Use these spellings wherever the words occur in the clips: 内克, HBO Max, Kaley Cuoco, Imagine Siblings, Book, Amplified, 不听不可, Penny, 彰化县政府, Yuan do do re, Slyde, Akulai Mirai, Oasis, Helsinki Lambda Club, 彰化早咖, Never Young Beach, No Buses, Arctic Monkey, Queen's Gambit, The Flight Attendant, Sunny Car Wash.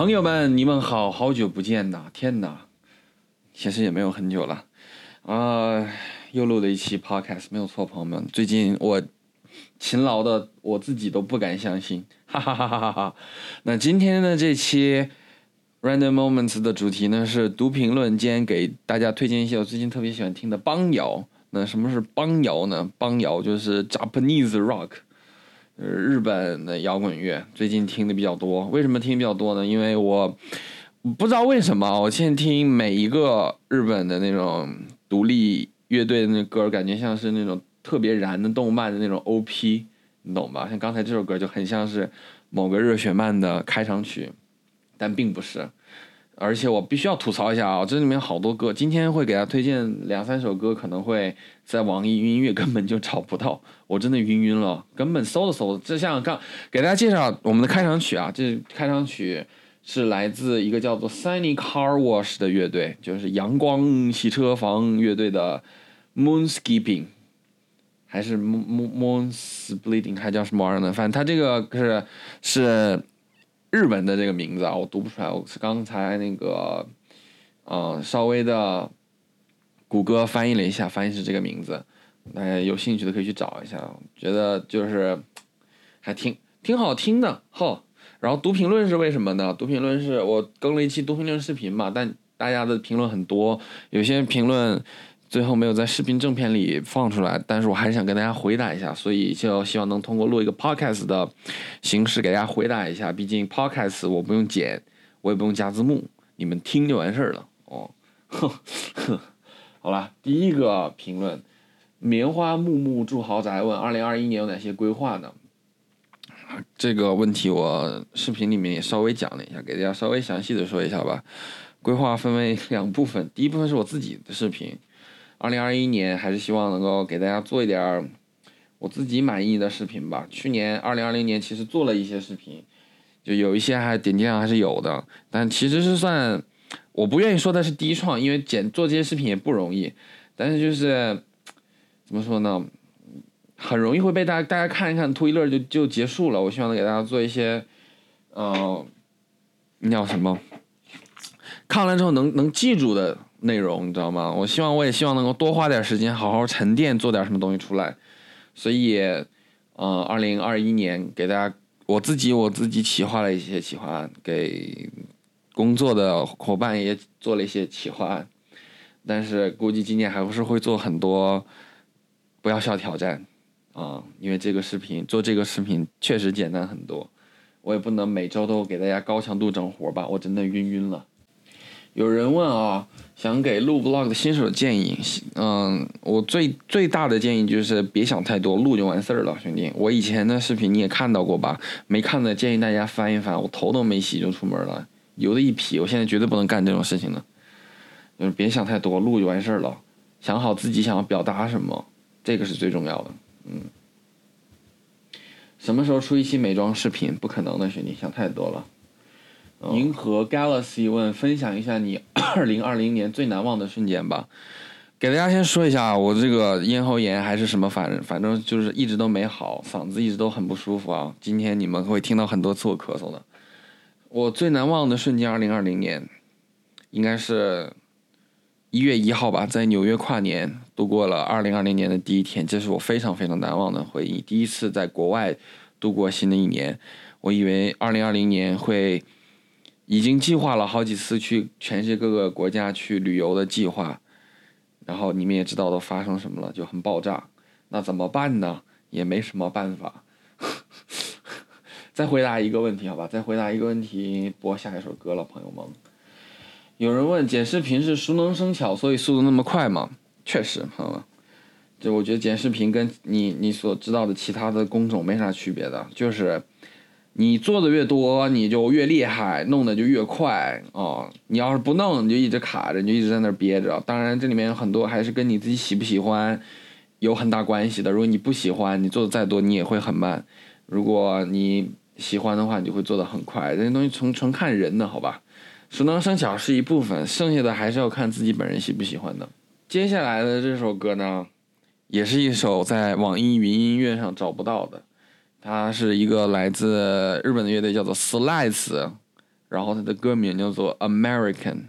朋友们，你们好，好久不见呐！天哪，其实也没有很久了啊，又录了一期 podcast， 没有错，朋友们，最近我勤劳的我自己都不敢相信，哈哈哈哈哈哈。那今天呢，这期 Random Moments 的主题呢是读评论，今天给大家推荐一些我最近特别喜欢听的邦谣。那什么是邦谣呢？邦谣就是 Japanese Rock， 日本的摇滚乐，最近听的比较多。为什么听比较多呢？因为我不知道为什么，我现在听每一个日本的那种独立乐队的那歌，感觉像是那种特别燃的动漫的那种 OP， 你懂吧？像刚才这首歌就很像是某个热血漫的开场曲，但并不是。而且我必须要吐槽一下啊，这里面好多歌，今天会给大家推荐两三首歌，可能会在网易云音乐根本就找不到，我真的晕了，根本搜了搜。这像刚给大家介绍我们的开场曲啊，这开场曲是来自一个叫做 Sunny Car Wash 的乐队，就是阳光洗车房乐队的 Moonskipping， 还是 Moon Splitting， 还叫什么玩意儿呢？反正它这个是日文的这个名字啊，我读不出来。我是刚才那个，稍微的谷歌翻译了一下，翻译是这个名字。大家有兴趣的可以去找一下，觉得就是还挺好听的。然后读评论是为什么呢？读评论是我更了一期读评论视频嘛，但大家的评论很多，有些评论最后没有在视频正片里放出来，但是我还是想跟大家回答一下，所以就希望能通过录一个 podcast 的形式给大家回答一下。毕竟 podcast 我不用剪，我也不用加字幕，你们听就完事儿了哦。好了，第一个评论，棉花木木住豪宅问2021年有哪些规划呢？这个问题我视频里面也稍微讲了一下，给大家稍微详细的说一下吧。规划分为两部分，第一部分是我自己的视频。2021年还是希望能够给大家做一点我自己满意的视频吧。去年2020年其实做了一些视频，就有一些还点击量还是有的，但其实是算我不愿意说的是低创，因为做这些视频也不容易。但是就是怎么说呢，很容易会被大家看一看图一乐就结束了。我希望能给大家做一些那叫什么，看完之后能记住的内容，你知道吗？我也希望能够多花点时间好好沉淀，做点什么东西出来。所以2021年给大家我自己企划了一些企划案，给工作的伙伴也做了一些企划案，但是估计今年还是会做很多不要笑挑战啊，因为做这个视频确实简单很多，我也不能每周都给大家高强度整活吧，我真的晕了。有人问啊，想给录 vlog 的新手建议，我最大的建议就是别想太多，录就完事儿了，兄弟。我以前的视频你也看到过吧？没看的建议大家翻一翻，我头都没洗就出门了，油的一匹。我现在绝对不能干这种事情了，就是别想太多，录就完事儿了，想好自己想要表达什么，这个是最重要的。什么时候出一期美妆视频？不可能的，兄弟，想太多了。银河 Galaxy 问，分享一下你2020年最难忘的瞬间吧。给大家先说一下，我这个咽喉炎还是什么反正就是一直都没好，嗓子一直都很不舒服啊。今天你们会听到很多次我咳嗽的。我最难忘的瞬间，2020年应该是1月1号吧，在纽约跨年度过了2020年的第一天，这是我非常非常难忘的回忆。第一次在国外度过新的一年，我以为2020年会。已经计划了好几次去全世界各个国家去旅游的计划，然后你们也知道都发生什么了，就很爆炸。那怎么办呢？也没什么办法。再回答一个问题，播下一首歌了，朋友们。有人问，剪视频是熟能生巧，所以速度那么快吗？确实，朋友们，就我觉得剪视频跟你所知道的其他的工种没啥区别的，就是。你做的越多你就越厉害，弄的就越快啊！你要是不弄你就一直卡着，你就一直在那憋着。当然这里面有很多还是跟你自己喜不喜欢有很大关系的，如果你不喜欢，你做的再多你也会很慢，如果你喜欢的话你就会做的很快。这些东西纯看人的，好吧，熟能生巧是一部分，剩下的还是要看自己本人喜不喜欢的。接下来的这首歌呢，也是一首在网易云音乐上找不到的，它是一个来自日本的乐队，叫做 Slyde，然后它的歌名叫做 American。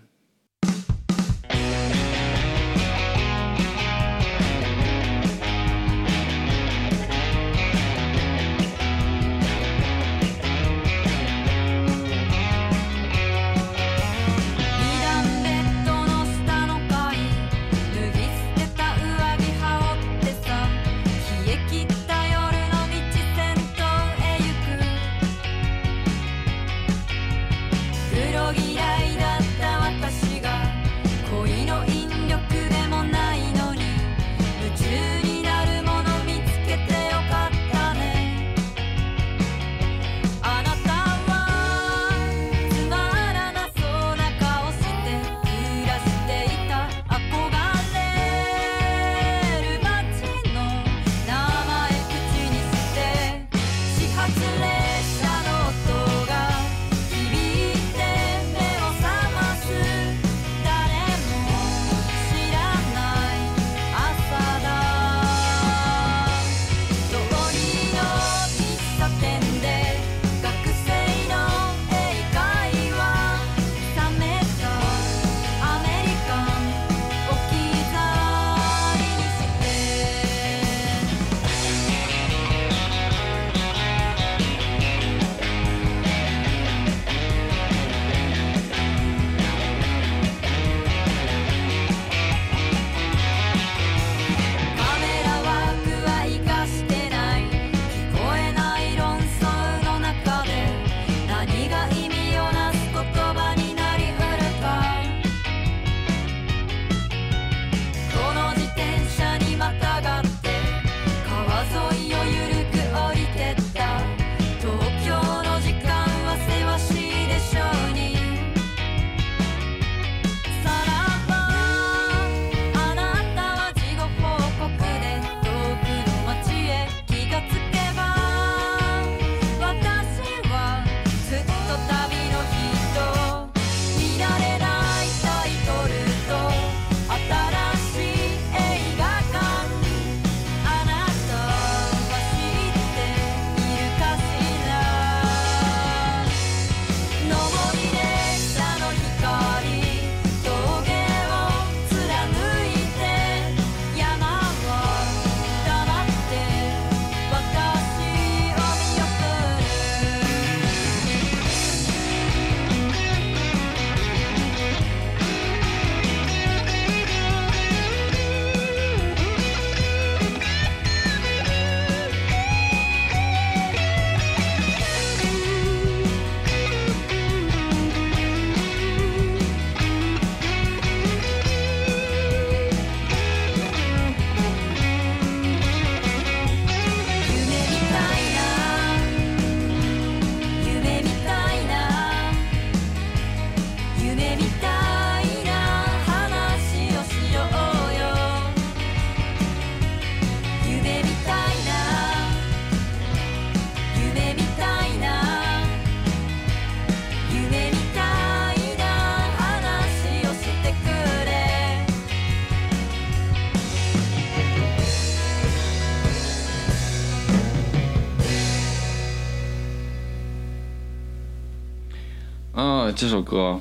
这首歌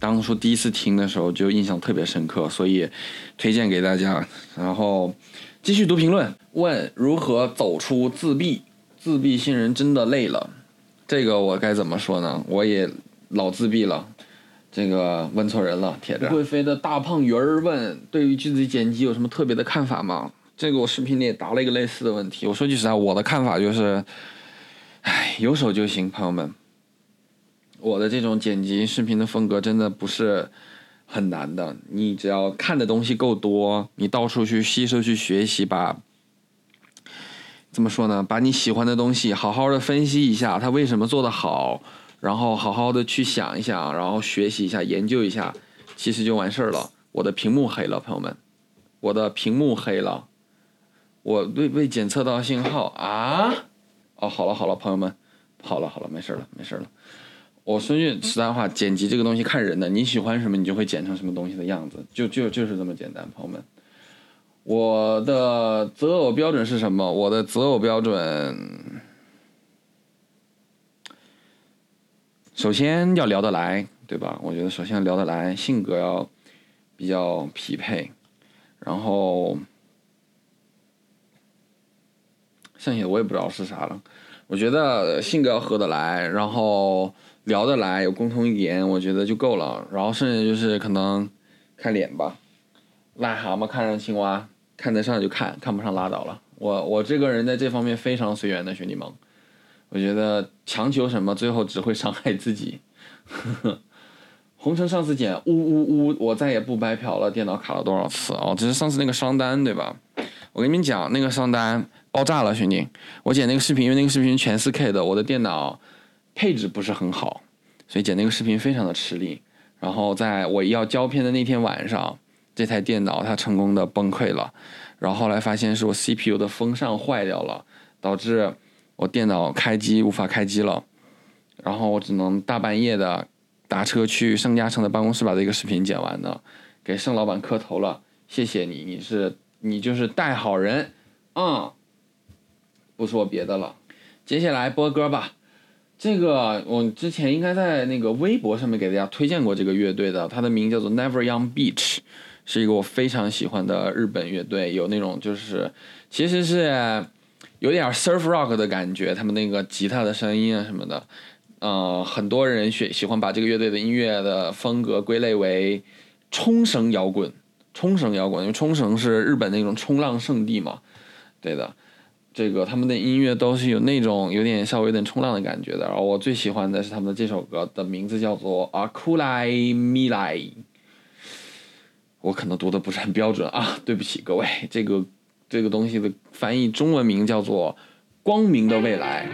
当初第一次听的时候就印象特别深刻，所以推荐给大家。然后继续读评论，问如何走出自闭，自闭新人真的累了。这个我该怎么说呢，我也老自闭了，这个问错人了。铁着不会飞的大胖鱼儿问，对于句子剪辑有什么特别的看法吗？这个我视频里也答了一个类似的问题。我说句实话，我的看法就是有手就行，朋友们。我的这种剪辑视频的风格真的不是很难的，你只要看的东西够多，你到处去吸收去学习，把怎么说呢，把你喜欢的东西好好的分析一下它为什么做得好，然后好好的去想一想，然后学习一下研究一下，其实就完事儿了。我的屏幕黑了，朋友们，我的屏幕黑了，我未检测到信号啊！哦，好了朋友们，好了没事了。我说句实在话，剪辑这个东西看人的，你喜欢什么你就会剪成什么东西的样子，就是这么简单，朋友们。我的择偶标准是什么？我的择偶标准首先要聊得来，对吧？我觉得首先要聊得来，性格要比较匹配，然后剩下我也不知道是啥了。我觉得性格要合得来，然后聊得来，有共同语言，我觉得就够了。然后剩下就是可能看脸吧，癞蛤蟆看上青蛙，看得上就看，看不上拉倒了。我这个人在这方面非常随缘的，兄弟们。我觉得强求什么，最后只会伤害自己。红尘上次捡，我再也不白嫖了。电脑卡了多少次哦？这是上次那个商单对吧？我跟你们讲，那个商单爆炸了，兄弟。我剪那个视频，因为那个视频全 4K 的，我的电脑配置不是很好，所以剪那个视频非常的吃力。然后在我要交片的那天晚上，这台电脑它成功的崩溃了。然后后来发现是我 CPU 的风扇坏掉了，导致我电脑开机无法开机了，然后我只能大半夜的打车去盛嘉诚的办公室把这个视频剪完的，给盛老板磕头了，谢谢你，你就是带好人，不说别的了，接下来播歌吧。这个我之前应该在那个微博上面给大家推荐过这个乐队的，它的名叫做 Never Young Beach， 是一个我非常喜欢的日本乐队，有那种就是其实是有点 surf rock 的感觉，他们那个吉他的声音啊什么的，很多人喜欢把这个乐队的音乐的风格归类为冲绳摇滚，因为冲绳是日本那种冲浪圣地嘛，对的，这个他们的音乐都是有那种有点稍微有点冲浪的感觉的。然后我最喜欢的是他们的这首歌的名字叫做 Akulai Mirai， 我可能读的不是很标准啊，对不起各位，这个东西的翻译中文名叫做光明的未来。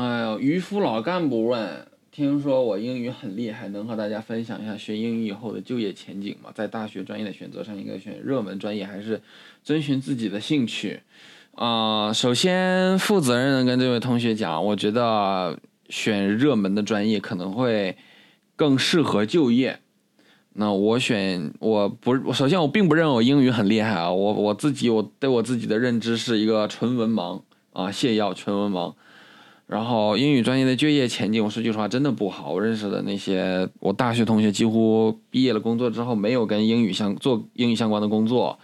哎呦，渔夫老干部问，听说我英语很厉害，能和大家分享一下学英语以后的就业前景吗？在大学专业的选择上，应该选热门专业还是遵循自己的兴趣？首先负责任的跟这位同学讲，我觉得选热门的专业可能会更适合就业。那首先我并不认为我英语很厉害啊，我对我自己的认知是一个纯文盲啊，谢耀纯文盲。然后英语专业的就业前景，我说句实话真的不好。我认识的那些我大学同学，几乎毕业了工作之后没有跟英语相关的工作。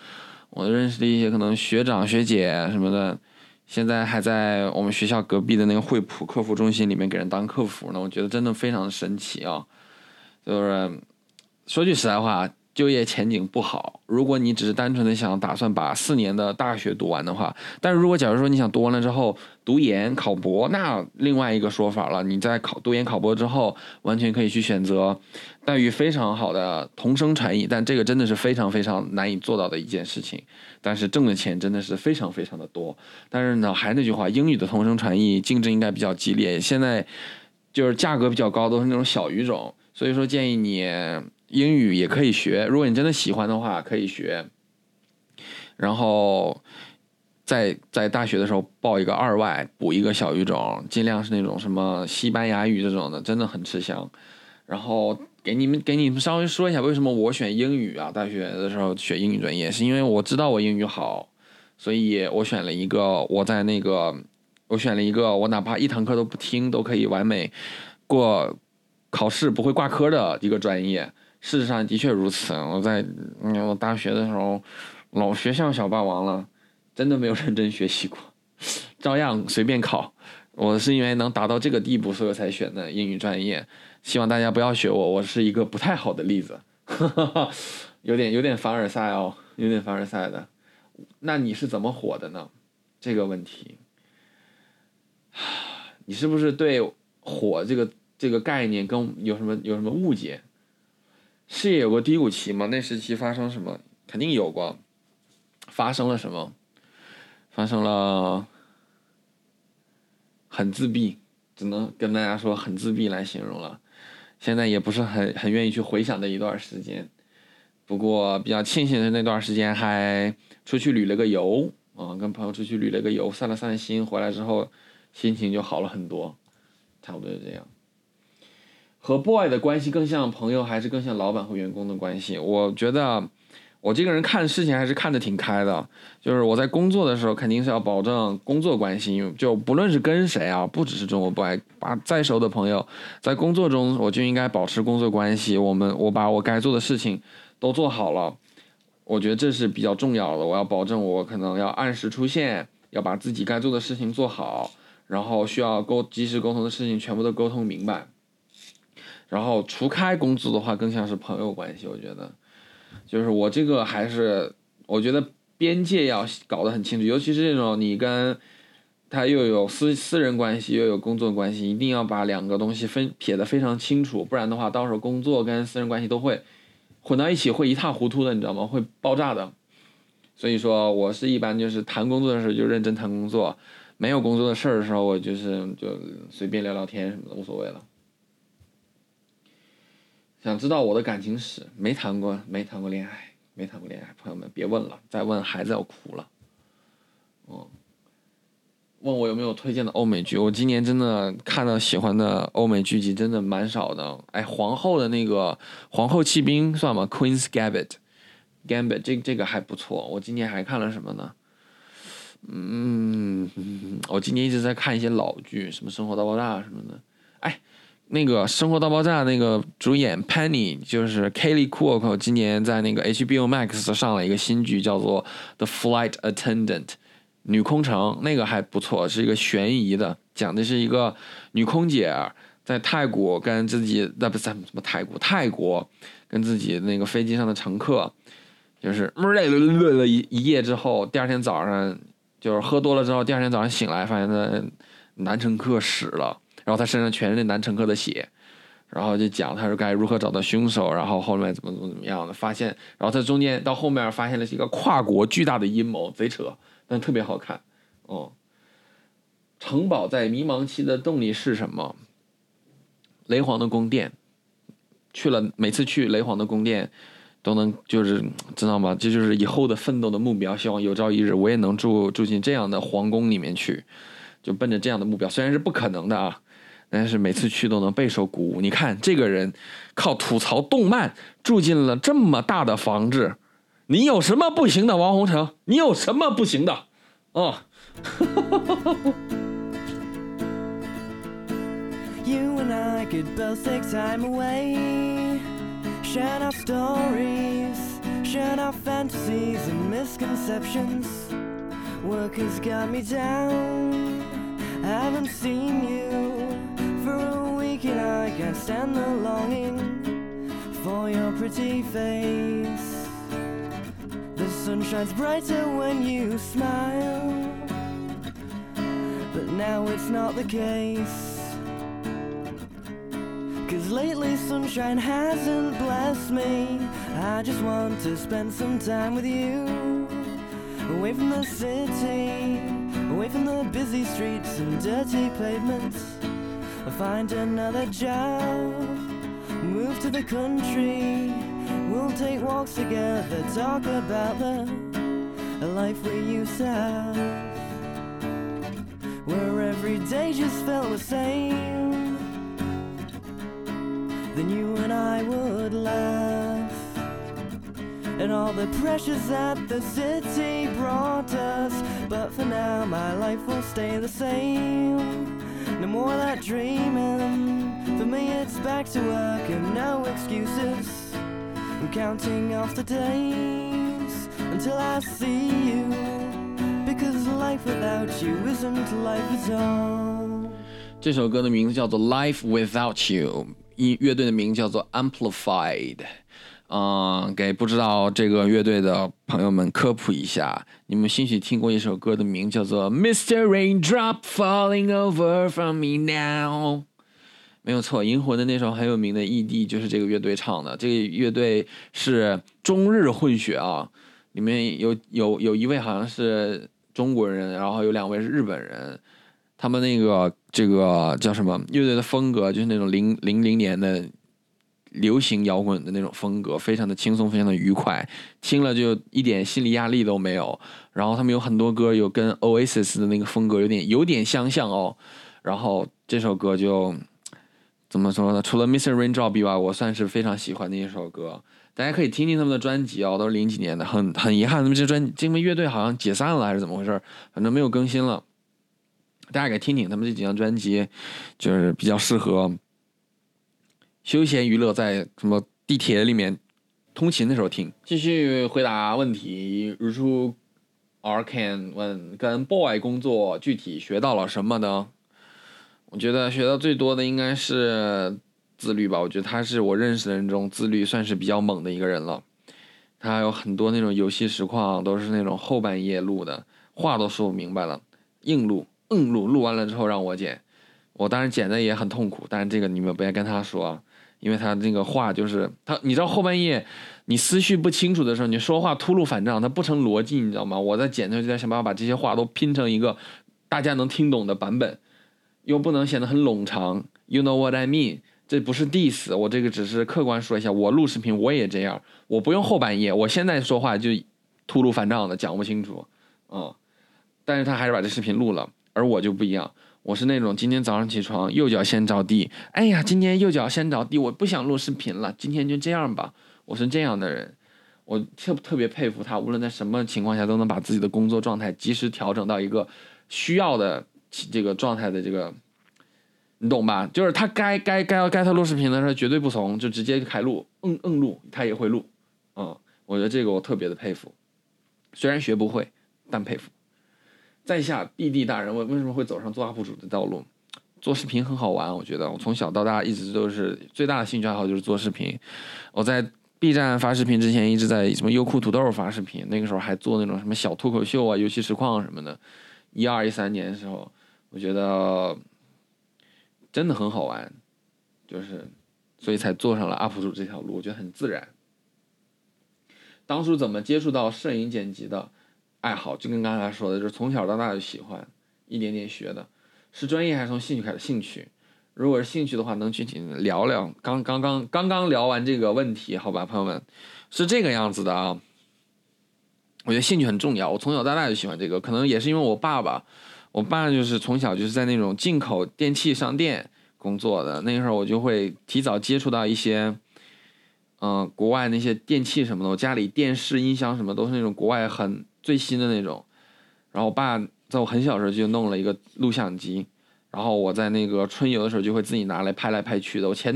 我认识的一些可能学长学姐什么的，现在还在我们学校隔壁的那个惠普客服中心里面给人当客服呢，我觉得真的非常神奇啊。就是说句实在话，就业前景不好。如果你只是单纯的想打算把4年的大学读完的话，但是如果假如说你想读完了之后读研考博，那另外一个说法了。你在读研考博之后，完全可以去选择待遇非常好的同声传译，但这个真的是非常非常难以做到的一件事情。但是挣的钱真的是非常非常的多。但是呢，还是那句话，英语的同声传译竞争应该比较激烈，现在就是价格比较高，都是那种小语种，所以说建议你英语也可以学，如果你真的喜欢的话可以学。然后在大学的时候报一个2外，补一个小语种，尽量是那种什么西班牙语这种的，真的很吃香。然后给你们稍微说一下为什么我选英语啊，大学的时候选英语专业，是因为我知道我英语好，所以我选了一个我哪怕1堂课都不听都可以完美过考试不会挂科的一个专业。事实上的确如此，我大学的时候老学校小霸王了，真的没有认真学习过，照样随便考。我是因为能达到这个地步，所以才选的英语专业。希望大家不要学我，我是一个不太好的例子，有点凡尔赛哦，有点凡尔赛的。那你是怎么火的呢？这个问题，你是不是对火这个概念跟有什么误解？是也有过低谷期吗？那时期发生什么？肯定有过。发生了什么？发生了很自闭，只能跟大家说很自闭来形容了。现在也不是很愿意去回想的一段时间，不过比较庆幸的是那段时间还出去旅了个游啊，跟朋友出去旅了个游，散了散心，回来之后心情就好了很多，差不多就这样。和 boy 的关系更像朋友还是更像老板和员工的关系？我觉得我这个人看事情还是看得挺开的，就是我在工作的时候肯定是要保证工作关系，就不论是跟谁啊，不只是中国 boy， 再熟的朋友，在工作中我就应该保持工作关系。我把我该做的事情都做好了，我觉得这是比较重要的。我要保证我可能要按时出现，要把自己该做的事情做好，然后需要及时沟通的事情全部都沟通明白。然后除开工资的话，更像是朋友关系。我觉得就是我这个还是我觉得边界要搞得很清楚，尤其是这种你跟他又有私人关系又有工作关系，一定要把两个东西撇得非常清楚，不然的话到时候工作跟私人关系都会混到一起，会一塌糊涂的，你知道吗？会爆炸的。所以说我是一般就是谈工作的时候就认真谈工作，没有工作的事儿的时候我就随便聊聊天什么的，无所谓了。想知道我的感情史？没谈过恋爱，朋友们别问了，再问孩子要哭了。问我有没有推荐的欧美剧？我今年真的看到喜欢的欧美剧集真的蛮少的。哎，皇后的那个《皇后弃兵》算吗？《Queen's Gambit》这个还不错。我今年还看了什么呢？我今年一直在看一些老剧，什么《生活大爆炸》什么的。哎。那个《生活大爆炸》那个主演 Penny 就是 Kaley Cuoco， 今年在那个 HBO Max 上了一个新剧，叫做 The Flight Attendant 女空乘，那个还不错，是一个悬疑的，讲的是一个女空姐在泰国跟自己不是什么泰国跟自己那个飞机上的乘客，就是累了一夜之后，第二天早上就是喝多了之后，第二天早上醒来发现他男乘客死了。然后他身上全是那男乘客的血，然后就讲他是该如何找到凶手，然后后面怎么样的发现，然后他中间到后面发现了一个跨国巨大的阴谋，贼扯，但特别好看。城堡在迷茫期的动力是什么？雷皇的宫殿，去了每次去雷皇的宫殿都能就是知道吗？这就是以后的奋斗的目标，希望有朝一日我也能住进这样的皇宫里面去，就奔着这样的目标，虽然是不可能的啊，但是每次去都能备受鼓舞。你看这个人靠吐槽动漫住进了这么大的房子，你有什么不行的？王洪成，你有什么不行的啊？哦You and I could both take time away, share our stories, share our fantasies and misconceptions. Work has got me down, haven't seen you for a week and I can't stand the longing for your pretty face. The sun shines brighter when you smile, but now it's not the case.Cause lately sunshine hasn't blessed me. I just want to spend some time with you, away from the city, away from the busy streets and dirty pavements. I'll find another job, move to the country. We'll take walks together, talk about the life we used to have, where every day just felt the same.Then you and I would laugh at all the pressures that the city brought us. But for now my life will stay the same. No more that dreaming. For me it's back to work and no excuses. I'm counting off the days until I see you, because life without you isn't life at all. 这首歌的名字叫做 Life Without You，乐队的名叫做 Amplified。 给不知道这个乐队的朋友们科普一下，你们兴许听过一首歌的名叫做 Mr. Raindrop Falling Over From Me Now， 没有错，银魂的那首很有名的 ED 就是这个乐队唱的。这个乐队是中日混血啊，里面有一位好像是中国人，然后有两位是日本人。他们那个这个叫什么乐队的风格，就是那种00年的流行摇滚的那种风格，非常的轻松，非常的愉快，听了就一点心理压力都没有。然后他们有很多歌有跟 Oasis 的那个风格有点相像哦。然后这首歌就怎么说呢？除了 Mr. Raindrop 以外，我算是非常喜欢的一首歌。大家可以听听他们的专辑哦，都是00几年的，很遗憾，他们这乐队好像解散了还是怎么回事，反正没有更新了。大家给听听他们这几张专辑，就是比较适合休闲娱乐，在什么地铁里面通勤的时候听。继续回答问题，日出 Arcan 问跟 Boy 工作具体学到了什么呢？我觉得学到最多的应该是自律吧，我觉得他是我认识的人中自律算是比较猛的一个人了。他有很多那种游戏实况都是那种后半夜录的，话都说不明白了，硬录。录完了之后让我剪，我当然剪的也很痛苦，但是这个你们不要跟他说啊，因为他那个话就是他，你知道后半夜你思绪不清楚的时候，你说话突噜反账，他不成逻辑，你知道吗？我在剪的时候就在想办法把这些话都拼成一个大家能听懂的版本，又不能显得很冗长。You know what I mean？ 这不是 diss， 我这个只是客观说一下，我录视频我也这样，我不用后半夜，我现在说话就突噜反账的，讲不清楚，但是他还是把这视频录了。而我就不一样，我是那种今天早上起床右脚先着地，哎呀今天右脚先着地，我不想录视频了，今天就这样吧，我是这样的人。我特别佩服他，无论在什么情况下都能把自己的工作状态及时调整到一个需要的这个状态的这个，你懂吧？就是他该他录视频的时候绝对不怂，就直接开录，录他也会录，我觉得这个我特别的佩服，虽然学不会但佩服。在下 BD 大人，我为什么会走上做 UP 主的道路？做视频很好玩，我觉得我从小到大一直都是最大的兴趣爱好就是做视频。我在 B 站发视频之前，一直在什么优酷土豆发视频，那个时候还做那种什么小脱口秀啊、游戏实况什么的。12、13年的时候，我觉得真的很好玩，就是所以才做上了 UP 主这条路，我觉得很自然。当初怎么接触到摄影剪辑的？爱好就跟刚才说的，就是从小到大就喜欢，一点点学的。是专业还是从兴趣开始？兴趣，如果是兴趣的话，能具体聊聊。刚聊完这个问题，好吧，朋友们，是这个样子的啊。我觉得兴趣很重要，我从小到大就喜欢这个，可能也是因为我爸就是从小就是在那种进口电器商店工作的，那时候我就会提早接触到一些国外那些电器什么的，我家里电视音箱什么都是那种国外很最新的那种。然后我爸在我很小的时候就弄了一个录像机，然后我在那个春游的时候就会自己拿来拍来拍去的。我前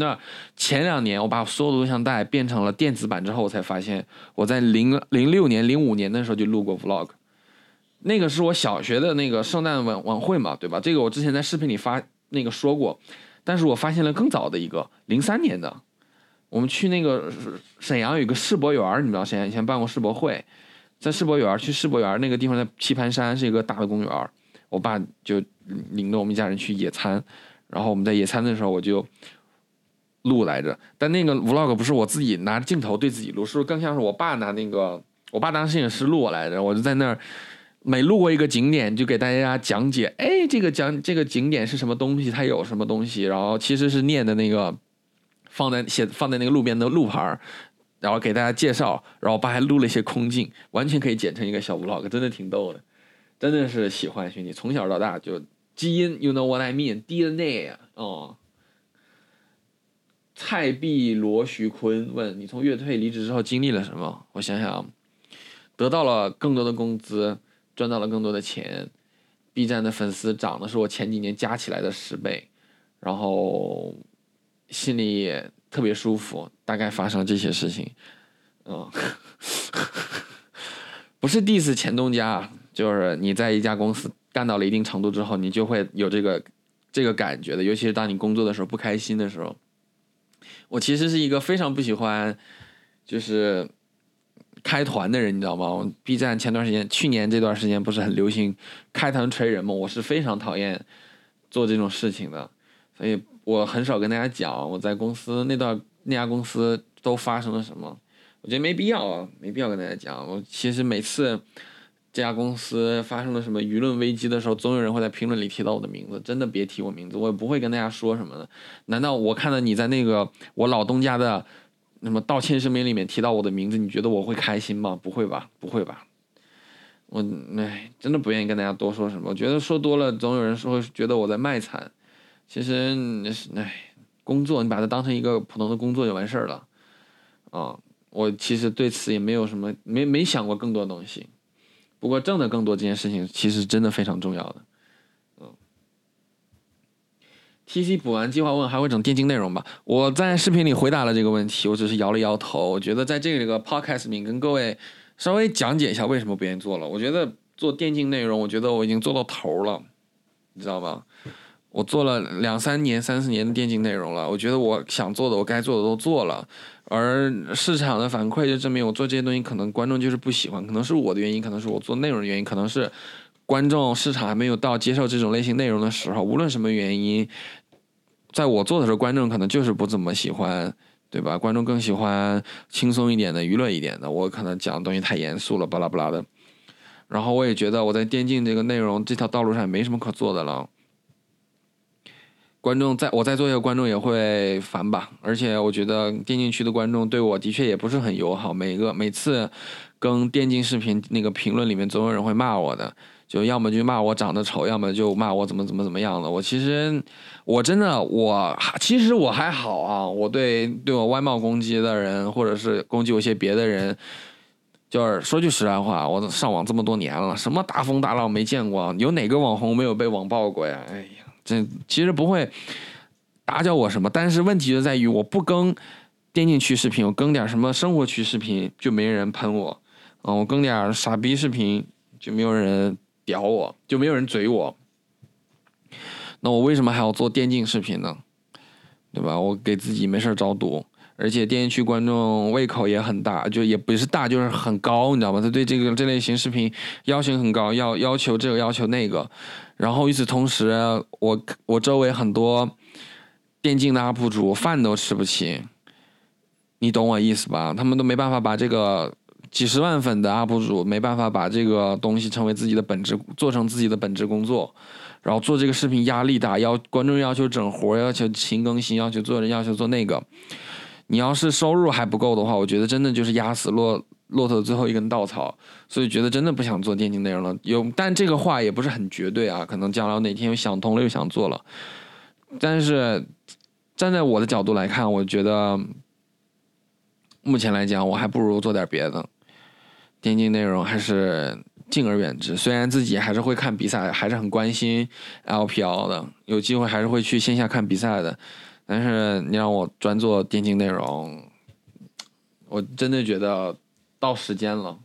两年我把所有的录像带变成了电子版之后，我才发现我在06年05年的时候就录过 vlog， 那个是我小学的那个圣诞晚会嘛，对吧？这个我之前在视频里发那个说过，但是我发现了更早的一个03年的。我们去那个沈阳有一个世博园，你知道沈阳以前办过世博会，在世博园，去世博园那个地方在棋盘山是一个大的公园，我爸就领着我们一家人去野餐，然后我们在野餐的时候我就录来着，但那个 vlog 不是我自己拿镜头对自己录，是不是更像是我爸拿那个，我爸当时摄影师录我来着，我就在那儿每路过一个景点就给大家讲解，哎，这个景点是什么东西，它有什么东西，然后其实是念的那个放在那个路边的路牌，然后给大家介绍，然后我爸还录了一些空镜，完全可以剪成一个小 vlog， 真的挺逗的，真的是喜欢兄弟，从小到大就基因 ，you know what I mean，DNA 啊，哦。蔡碧罗徐坤问你从乐队离职之后经历了什么？我想想，得到了更多的工资，赚到了更多的钱 ，B 站的粉丝涨的是我前几年加起来的10倍，然后。心里也特别舒服，大概发生这些事情，不是 diss 前东家，就是你在一家公司干到了一定程度之后，你就会有这个感觉的，尤其是当你工作的时候不开心的时候。我其实是一个非常不喜欢就是开团的人，你知道吗？我 B 站前段时间，去年这段时间不是很流行开团锤人吗？我是非常讨厌做这种事情的，所以。我很少跟大家讲我在公司那家公司都发生了什么，我觉得没必要啊，没必要跟大家讲。我其实每次这家公司发生了什么舆论危机的时候，总有人会在评论里提到我的名字，真的别提我名字，我也不会跟大家说什么的。难道我看到你在那个我老东家的什么道歉声明里面提到我的名字，你觉得我会开心吗？不会吧，不会吧。我真的不愿意跟大家多说什么，我觉得说多了总有人会觉得我在卖惨。其实工作你把它当成一个普通的工作就完事了啊！我其实对此也没有什么没想过更多东西，不过挣的更多这件事情其实真的非常重要的。TC 补完计划问还会整电竞内容吧？我在视频里回答了这个问题，我只是摇了摇头。我觉得在这个 podcast 里跟各位稍微讲解一下为什么不愿意做了。我觉得做电竞内容，我觉得我已经做到头了，你知道吗？我做了2-3年、3-4年的电竞内容了，我觉得我想做的、我该做的都做了，而市场的反馈就证明我做这些东西可能观众就是不喜欢，可能是我的原因，可能是我做内容的原因，可能是观众市场还没有到接受这种类型内容的时候，无论什么原因，在我做的时候观众可能就是不怎么喜欢，对吧？观众更喜欢轻松一点的、娱乐一点的，我可能讲的东西太严肃了，巴拉巴拉的。然后我也觉得我在电竞这个内容这条道路上也没什么可做的了，观众我再做一个观众也会烦吧，而且我觉得电竞区的观众对我的确也不是很友好，每次跟电竞视频那个评论里面总有人会骂我的，就要么就骂我长得丑，要么就骂我怎么样的。我其实还好啊，我对我外貌攻击的人或者是攻击我一些别的人，就是说句实在话，我上网这么多年了，什么大风大浪没见过，有哪个网红没有被网暴过呀？哎呀，这其实不会打搅我什么，但是问题就在于我不更电竞区视频，我更点什么生活区视频就没人喷我，我更点傻逼视频就没有人屌我，就没有人嘴我，那我为什么还要做电竞视频呢？对吧？我给自己没事找堵，而且电竞区观众胃口也很大，就也不是大，就是很高，你知道吗？他对这类型视频要求很高，要求这个要求那个。然后与此同时，我周围很多电竞的 UP 主饭都吃不起，你懂我意思吧？他们都没办法把这个几十万粉的 UP 主没办法把这个东西成为自己的本职，做成自己的本职工作。然后做这个视频压力大，观众要求整活，要求勤更新，要求做人，要求做那个。你要是收入还不够的话，我觉得真的就是压死骆驼最后一根稻草，所以觉得真的不想做电竞内容了。但这个话也不是很绝对啊，可能将来哪天又想通了又想做了。但是站在我的角度来看，我觉得目前来讲，我还不如做点别的。电竞内容还是敬而远之，虽然自己还是会看比赛，还是很关心 LPL 的，有机会还是会去线下看比赛的。但是你让我专做电竞内容，我真的觉得到时间了。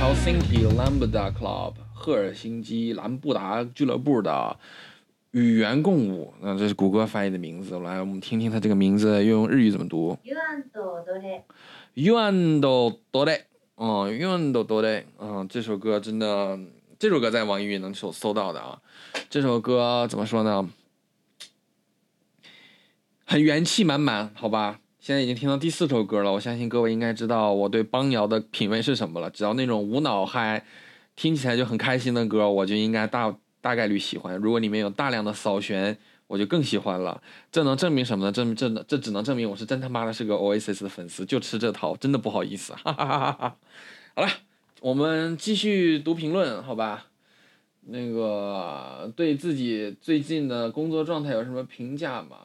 Helsinki Lambda Club 赫尔辛基兰布达俱乐部的与猿共舞，那这是谷歌翻译的名字。来，我们听听它这个名字用日语怎么读。Yuan do do re， 这首歌真的，这首歌在网易云能搜到的啊。这首歌怎么说呢？很元气满满，好吧。现在已经听到第4首歌了，我相信各位应该知道我对邦谣的品味是什么了。只要那种无脑嗨，听起来就很开心的歌，我就应该大概率喜欢。如果里面有大量的扫弦，我就更喜欢了。这能证明什么呢？这只能证明我是真他妈的是个 Oasis 的粉丝，就吃这套，真的不好意思，哈哈哈哈。好了，我们继续读评论，好吧？那个对自己最近的工作状态有什么评价吗？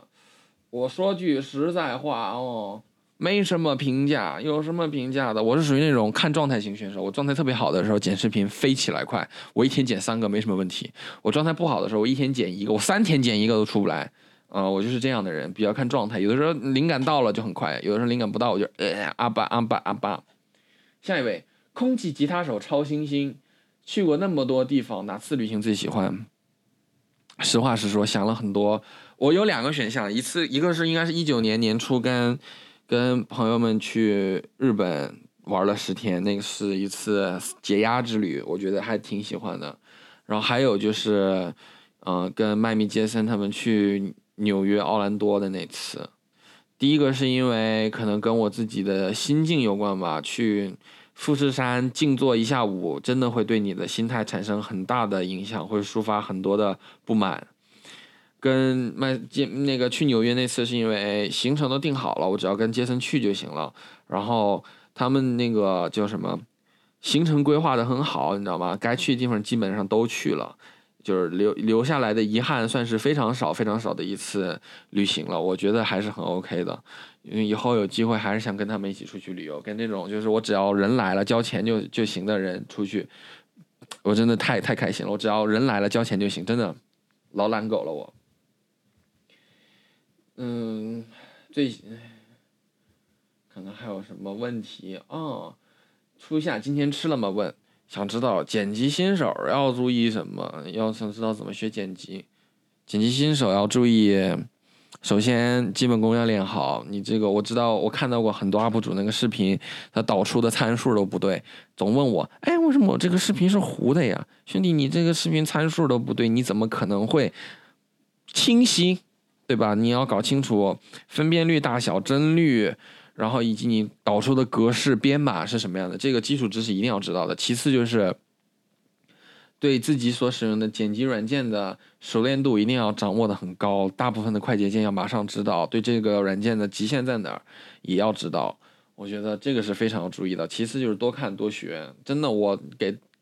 我说句实在话哦，没什么评价，有什么评价的？我是属于那种看状态型选手，我状态特别好的时候剪视频飞起来快，我一天剪3个没什么问题。我状态不好的时候，我一天剪1个，我3天剪1个都出不来啊、我就是这样的人，比较看状态。有的时候灵感到了就很快，有的时候灵感不到我就阿巴。下一位，空气吉他手超星星，去过那么多地方，哪次旅行最喜欢？实话实说，想了很多。我有2个选项，一个是应该是19年年初跟朋友们去日本玩了10天，那个是一次解压之旅，我觉得还挺喜欢的。然后还有就是，跟麦米杰森他们去纽约奥兰多的那次，第一个是因为可能跟我自己的心境有关吧，去富士山静坐一下午，真的会对你的心态产生很大的影响，会抒发很多的不满。跟那个去纽约那次是因为行程都定好了，我只要跟杰森去就行了，然后他们那个叫什么行程规划的很好，你知道吗？该去的地方基本上都去了，就是留下来的遗憾算是非常少非常少的一次旅行了，我觉得还是很 OK 的。因为以后有机会还是想跟他们一起出去旅游，跟那种就是我只要人来了交钱就行的人出去，我真的太开心了。我只要人来了交钱就行，真的老懒狗了我。最可能还有什么问题哦？初夏今天吃了吗？问想知道剪辑新手要注意什么？要想知道怎么学剪辑，剪辑新手要注意，首先基本功要练好。你这个我知道，我看到过很多 UP 主那个视频，他导出的参数都不对，总问我，哎，为什么我这个视频是糊的呀？兄弟，你这个视频参数都不对，你怎么可能会清晰？对吧？你要搞清楚分辨率大小、帧率，然后以及你导出的格式编码是什么样的，这个基础知识一定要知道的。其次就是对自己所使用的剪辑软件的熟练度一定要掌握的很高，大部分的快捷键要马上知道，对这个软件的极限在哪儿也要知道，我觉得这个是非常要注意的。其次就是多看多学，真的我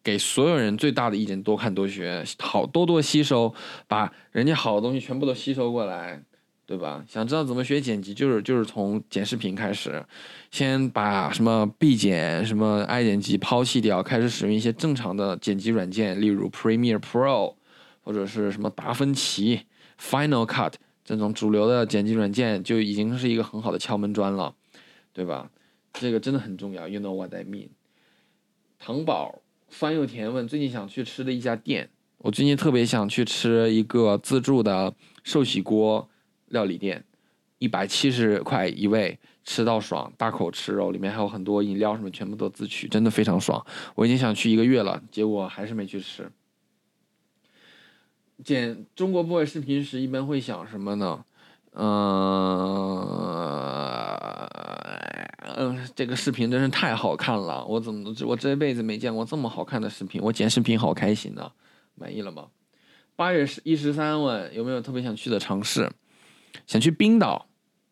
给所有人最大的意见，多看多学，多吸收，把人家好的东西全部都吸收过来，对吧？想知道怎么学剪辑，就是从剪视频开始，先把什么必剪、什么爱剪辑抛弃掉，开始使用一些正常的剪辑软件，例如 Premiere Pro 或者是什么达芬奇、Final Cut 这种主流的剪辑软件，就已经是一个很好的敲门砖了，对吧？这个真的很重要 ，You know what I mean？ 糖宝。酸又甜问最近想去吃的一家店，我最近特别想去吃一个自助的寿喜锅料理店，170块一位，吃到爽，大口吃肉，里面还有很多饮料什么全部都自取，真的非常爽。我已经想去1个月了，结果还是没去吃。剪中国 boy 视频时一般会想什么呢？这个视频真是太好看了，我这辈子没见过这么好看的视频，我剪视频好开心啊。满意了吗？8月13日问有没有特别想去的城市？想去冰岛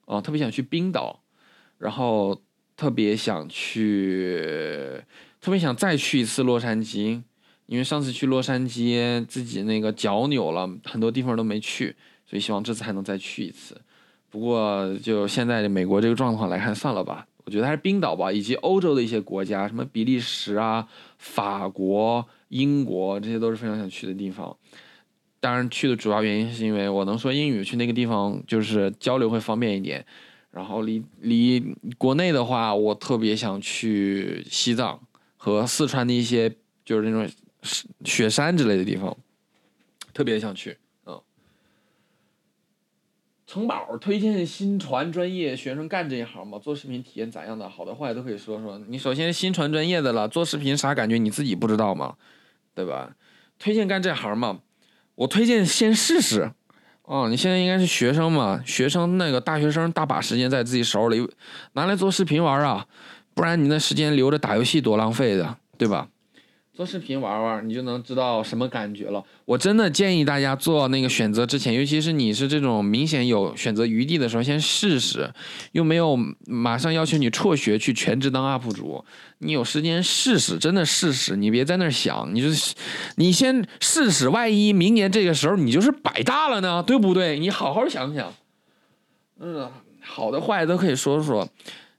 啊，特别想去冰岛，然后特别想再去一次洛杉矶，因为上次去洛杉矶自己那个脚扭了，很多地方都没去，所以希望这次还能再去一次。不过就现在美国这个状况来看，算了吧，我觉得还是冰岛吧，以及欧洲的一些国家，什么比利时啊、法国、英国，这些都是非常想去的地方。当然去的主要原因是因为我能说英语，去那个地方就是交流会方便一点。然后离国内的话，我特别想去西藏和四川的一些就是那种雪山之类的地方，特别想去。城堡推荐新传专业学生干这一行吗？做视频体验咋样的？好的坏的都可以说说。你首先新传专业的了，做视频啥感觉你自己不知道吗？对吧？推荐干这行嘛，我推荐先试试。你现在应该是学生嘛，学生那个大学生大把时间在自己手里，拿来做视频玩啊，不然你那时间留着打游戏多浪费的，对吧？做视频玩玩，你就能知道什么感觉了。我真的建议大家做那个选择之前，尤其是你是这种明显有选择余地的时候，先试试，又没有马上要求你辍学去全职当 UP 主，你有时间试试，真的试试，你别在那儿想，你先试试，万一明年这个时候你就是百大了呢，对不对？你好好想想。好的坏的都可以说说，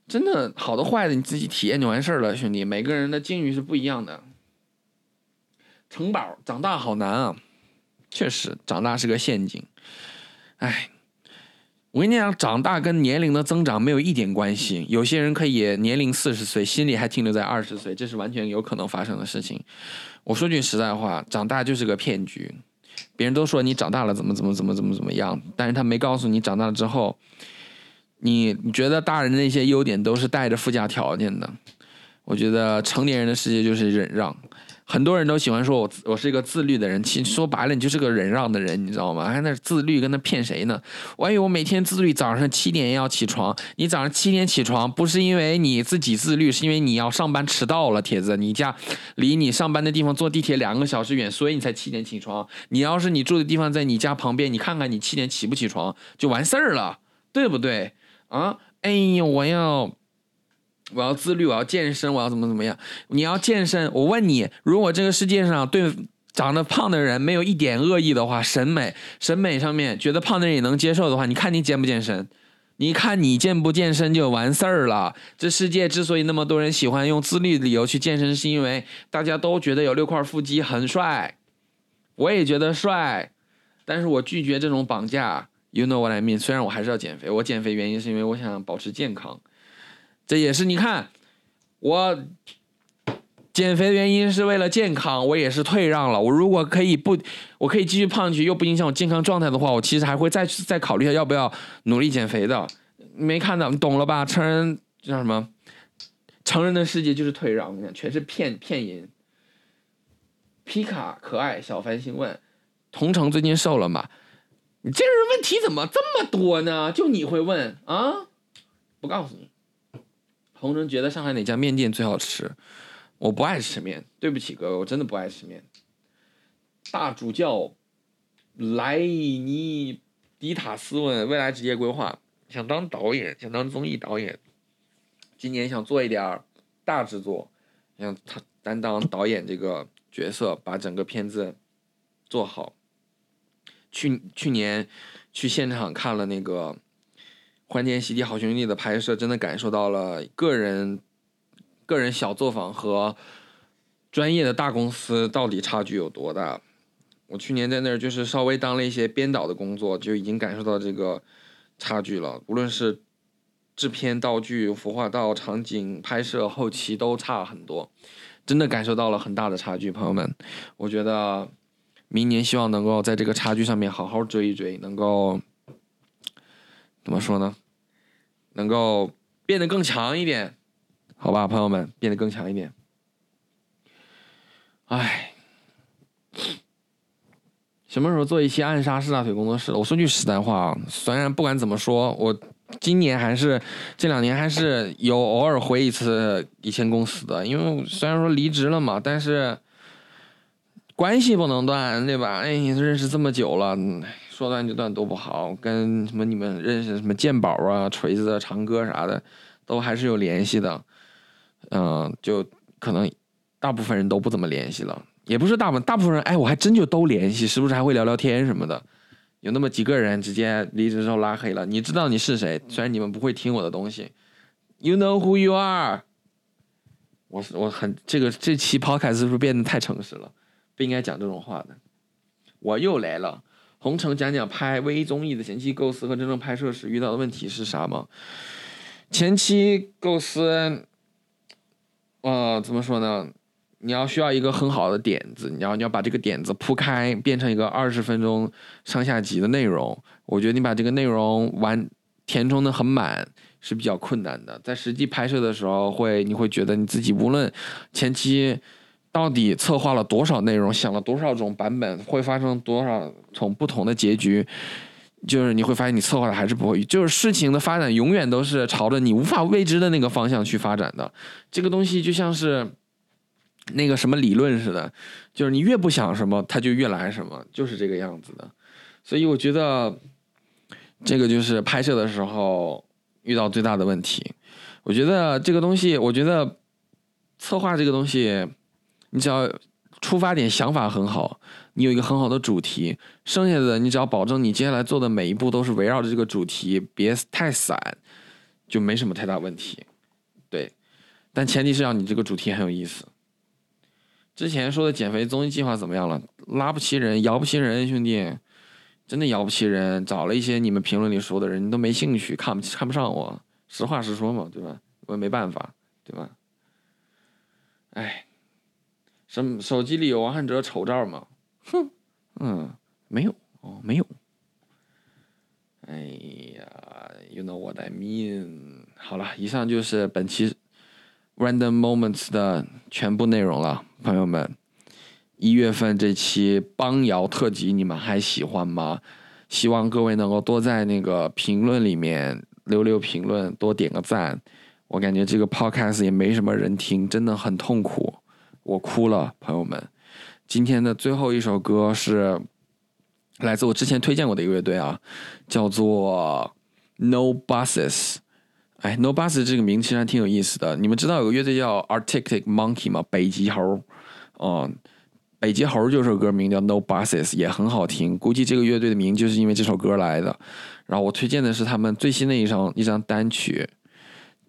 真的好的坏的你自己体验就完事儿了，兄弟，每个人的境遇是不一样的。城堡长大好难啊，确实长大是个陷阱。我跟你讲，长大跟年龄的增长没有一点关系，有些人可以年龄40岁，心里还停留在20岁，这是完全有可能发生的事情。我说句实在话，长大就是个骗局。别人都说你长大了怎么样，但是他没告诉你长大了之后，你觉得大人那些优点都是带着附加条件的。我觉得成年人的世界就是忍让。很多人都喜欢说我是一个自律的人，其实说白了你就是个忍让的人，你知道吗？还那自律跟他骗谁呢？我以为我每天自律早上7点要起床，你早上7点起床不是因为你自己自律，是因为你要上班迟到了，铁子，你家离你上班的地方坐地铁2个小时远，所以你才7点起床。你要是你住的地方在你家旁边，你看看你7点起不起床就完事儿了，对不对啊？哎呦，我要自律，我要健身，我要怎么样？你要健身，我问你，如果这个世界上对长得胖的人没有一点恶意的话，审美上面觉得胖的人也能接受的话，你看你健不健身？你看你健不健身就完事儿了。这世界之所以那么多人喜欢用自律理由去健身，是因为大家都觉得有6块腹肌很帅，我也觉得帅，但是我拒绝这种绑架。You know what I mean？ 虽然我还是要减肥，我减肥原因是因为我想保持健康。这也是你看，我减肥的原因是为了健康，我也是退让了。我如果可以不，我可以继续胖去，又不影响我健康状态的话，我其实还会再考虑一下要不要努力减肥的。没看到，你懂了吧？成人叫什么？成人的世界就是退让，全是骗人。皮卡可爱小繁星问：同城最近瘦了吗？你这人问题怎么这么多呢？就你会问啊？不告诉你。同城觉得上海哪家面店最好吃？我不爱吃面，对不起各位，我真的不爱吃面。大主教莱尼迪塔斯问未来职业规划，想当导演，想当综艺导演，今年想做一点大制作，想担当导演这个角色，把整个片子做好。去年去现场看了那个欢天喜地好兄弟的拍摄，真的感受到了个人小作坊和专业的大公司到底差距有多大。我去年在那儿就是稍微当了一些编导的工作，就已经感受到这个差距了，无论是制片、道具、服化道、场景、拍摄、后期都差很多，真的感受到了很大的差距。朋友们，我觉得明年希望能够在这个差距上面好好追一追，能够怎么说呢？能够变得更强一点，好吧，朋友们，变得更强一点。哎，什么时候做一期暗杀式大腿工作室？我说句实在话，虽然不管怎么说，我今年还是这2年还是有偶尔回一次以前公司的，因为虽然说离职了嘛，但是关系不能断，对吧？哎，认识这么久了。说断就断都不好，跟什么你们认识什么健宝啊、锤子、长哥啥的，都还是有联系的。就可能大部分人都不怎么联系了，也不是大部分人，哎，我还真就都联系，时不时还会聊聊天什么的。有那么几个人直接离职之后拉黑了，你知道你是谁，虽然你们不会听我的东西。You know who you are。我很这期 podcast 是不是变得太诚实了？不应该讲这种话的。我又来了。同城讲拍微综艺的前期构思和真正拍摄时遇到的问题是啥吗？前期构思，怎么说呢？你要需要一个很好的点子，你要把这个点子铺开，变成一个20分钟上下集的内容。我觉得你把这个内容填充的很满是比较困难的，在实际拍摄的时候你会觉得你自己无论前期到底策划了多少内容，想了多少种版本，会发生多少种不同的结局，就是你会发现你策划的还是不会，就是事情的发展永远都是朝着你无法未知的那个方向去发展的。这个东西就像是那个什么理论似的，就是你越不想什么它就越来什么，就是这个样子的。所以我觉得这个就是拍摄的时候遇到最大的问题。我觉得这个东西，我觉得策划这个东西，你只要出发点想法很好，你有一个很好的主题，剩下的你只要保证你接下来做的每一步都是围绕着这个主题，别太散，就没什么太大问题。对，但前提是要你这个主题很有意思。之前说的减肥综艺计划怎么样了？拉不齐人，摇不齐人，兄弟，真的摇不齐人。找了一些你们评论里说的人，你都没兴趣，看不上我，实话实说嘛，对吧？我也没办法，对吧？哎。什么手机里有王汉哲丑照吗？哼，没有哦，没有。哎呀 ，you know what I mean。好了，以上就是本期 Random Moments 的全部内容了，朋友们。1月份这期帮摇特辑你们还喜欢吗？希望各位能够多在那个评论里面留评论，多点个赞。我感觉这个 podcast 也没什么人听，真的很痛苦，我哭了，朋友们。今天的最后一首歌是来自我之前推荐过的一个乐队啊，叫做 No Buses。哎 ，No Buses 这个名字还挺有意思的。你们知道有个乐队叫 Arctic Monkey 吗？北极猴。嗯，北极猴就有首歌名叫 No Buses， 也很好听。估计这个乐队的名就是因为这首歌来的。然后我推荐的是他们最新的一张单曲，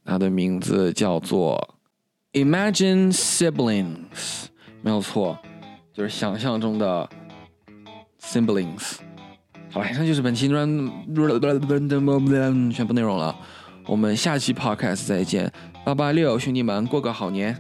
它的名字叫做 Imagine Siblings， 没有错，就是想象中的 Siblings。 好了，以上就是本期全部内容了，我们下期 podcast 再见，886兄弟们过个好年。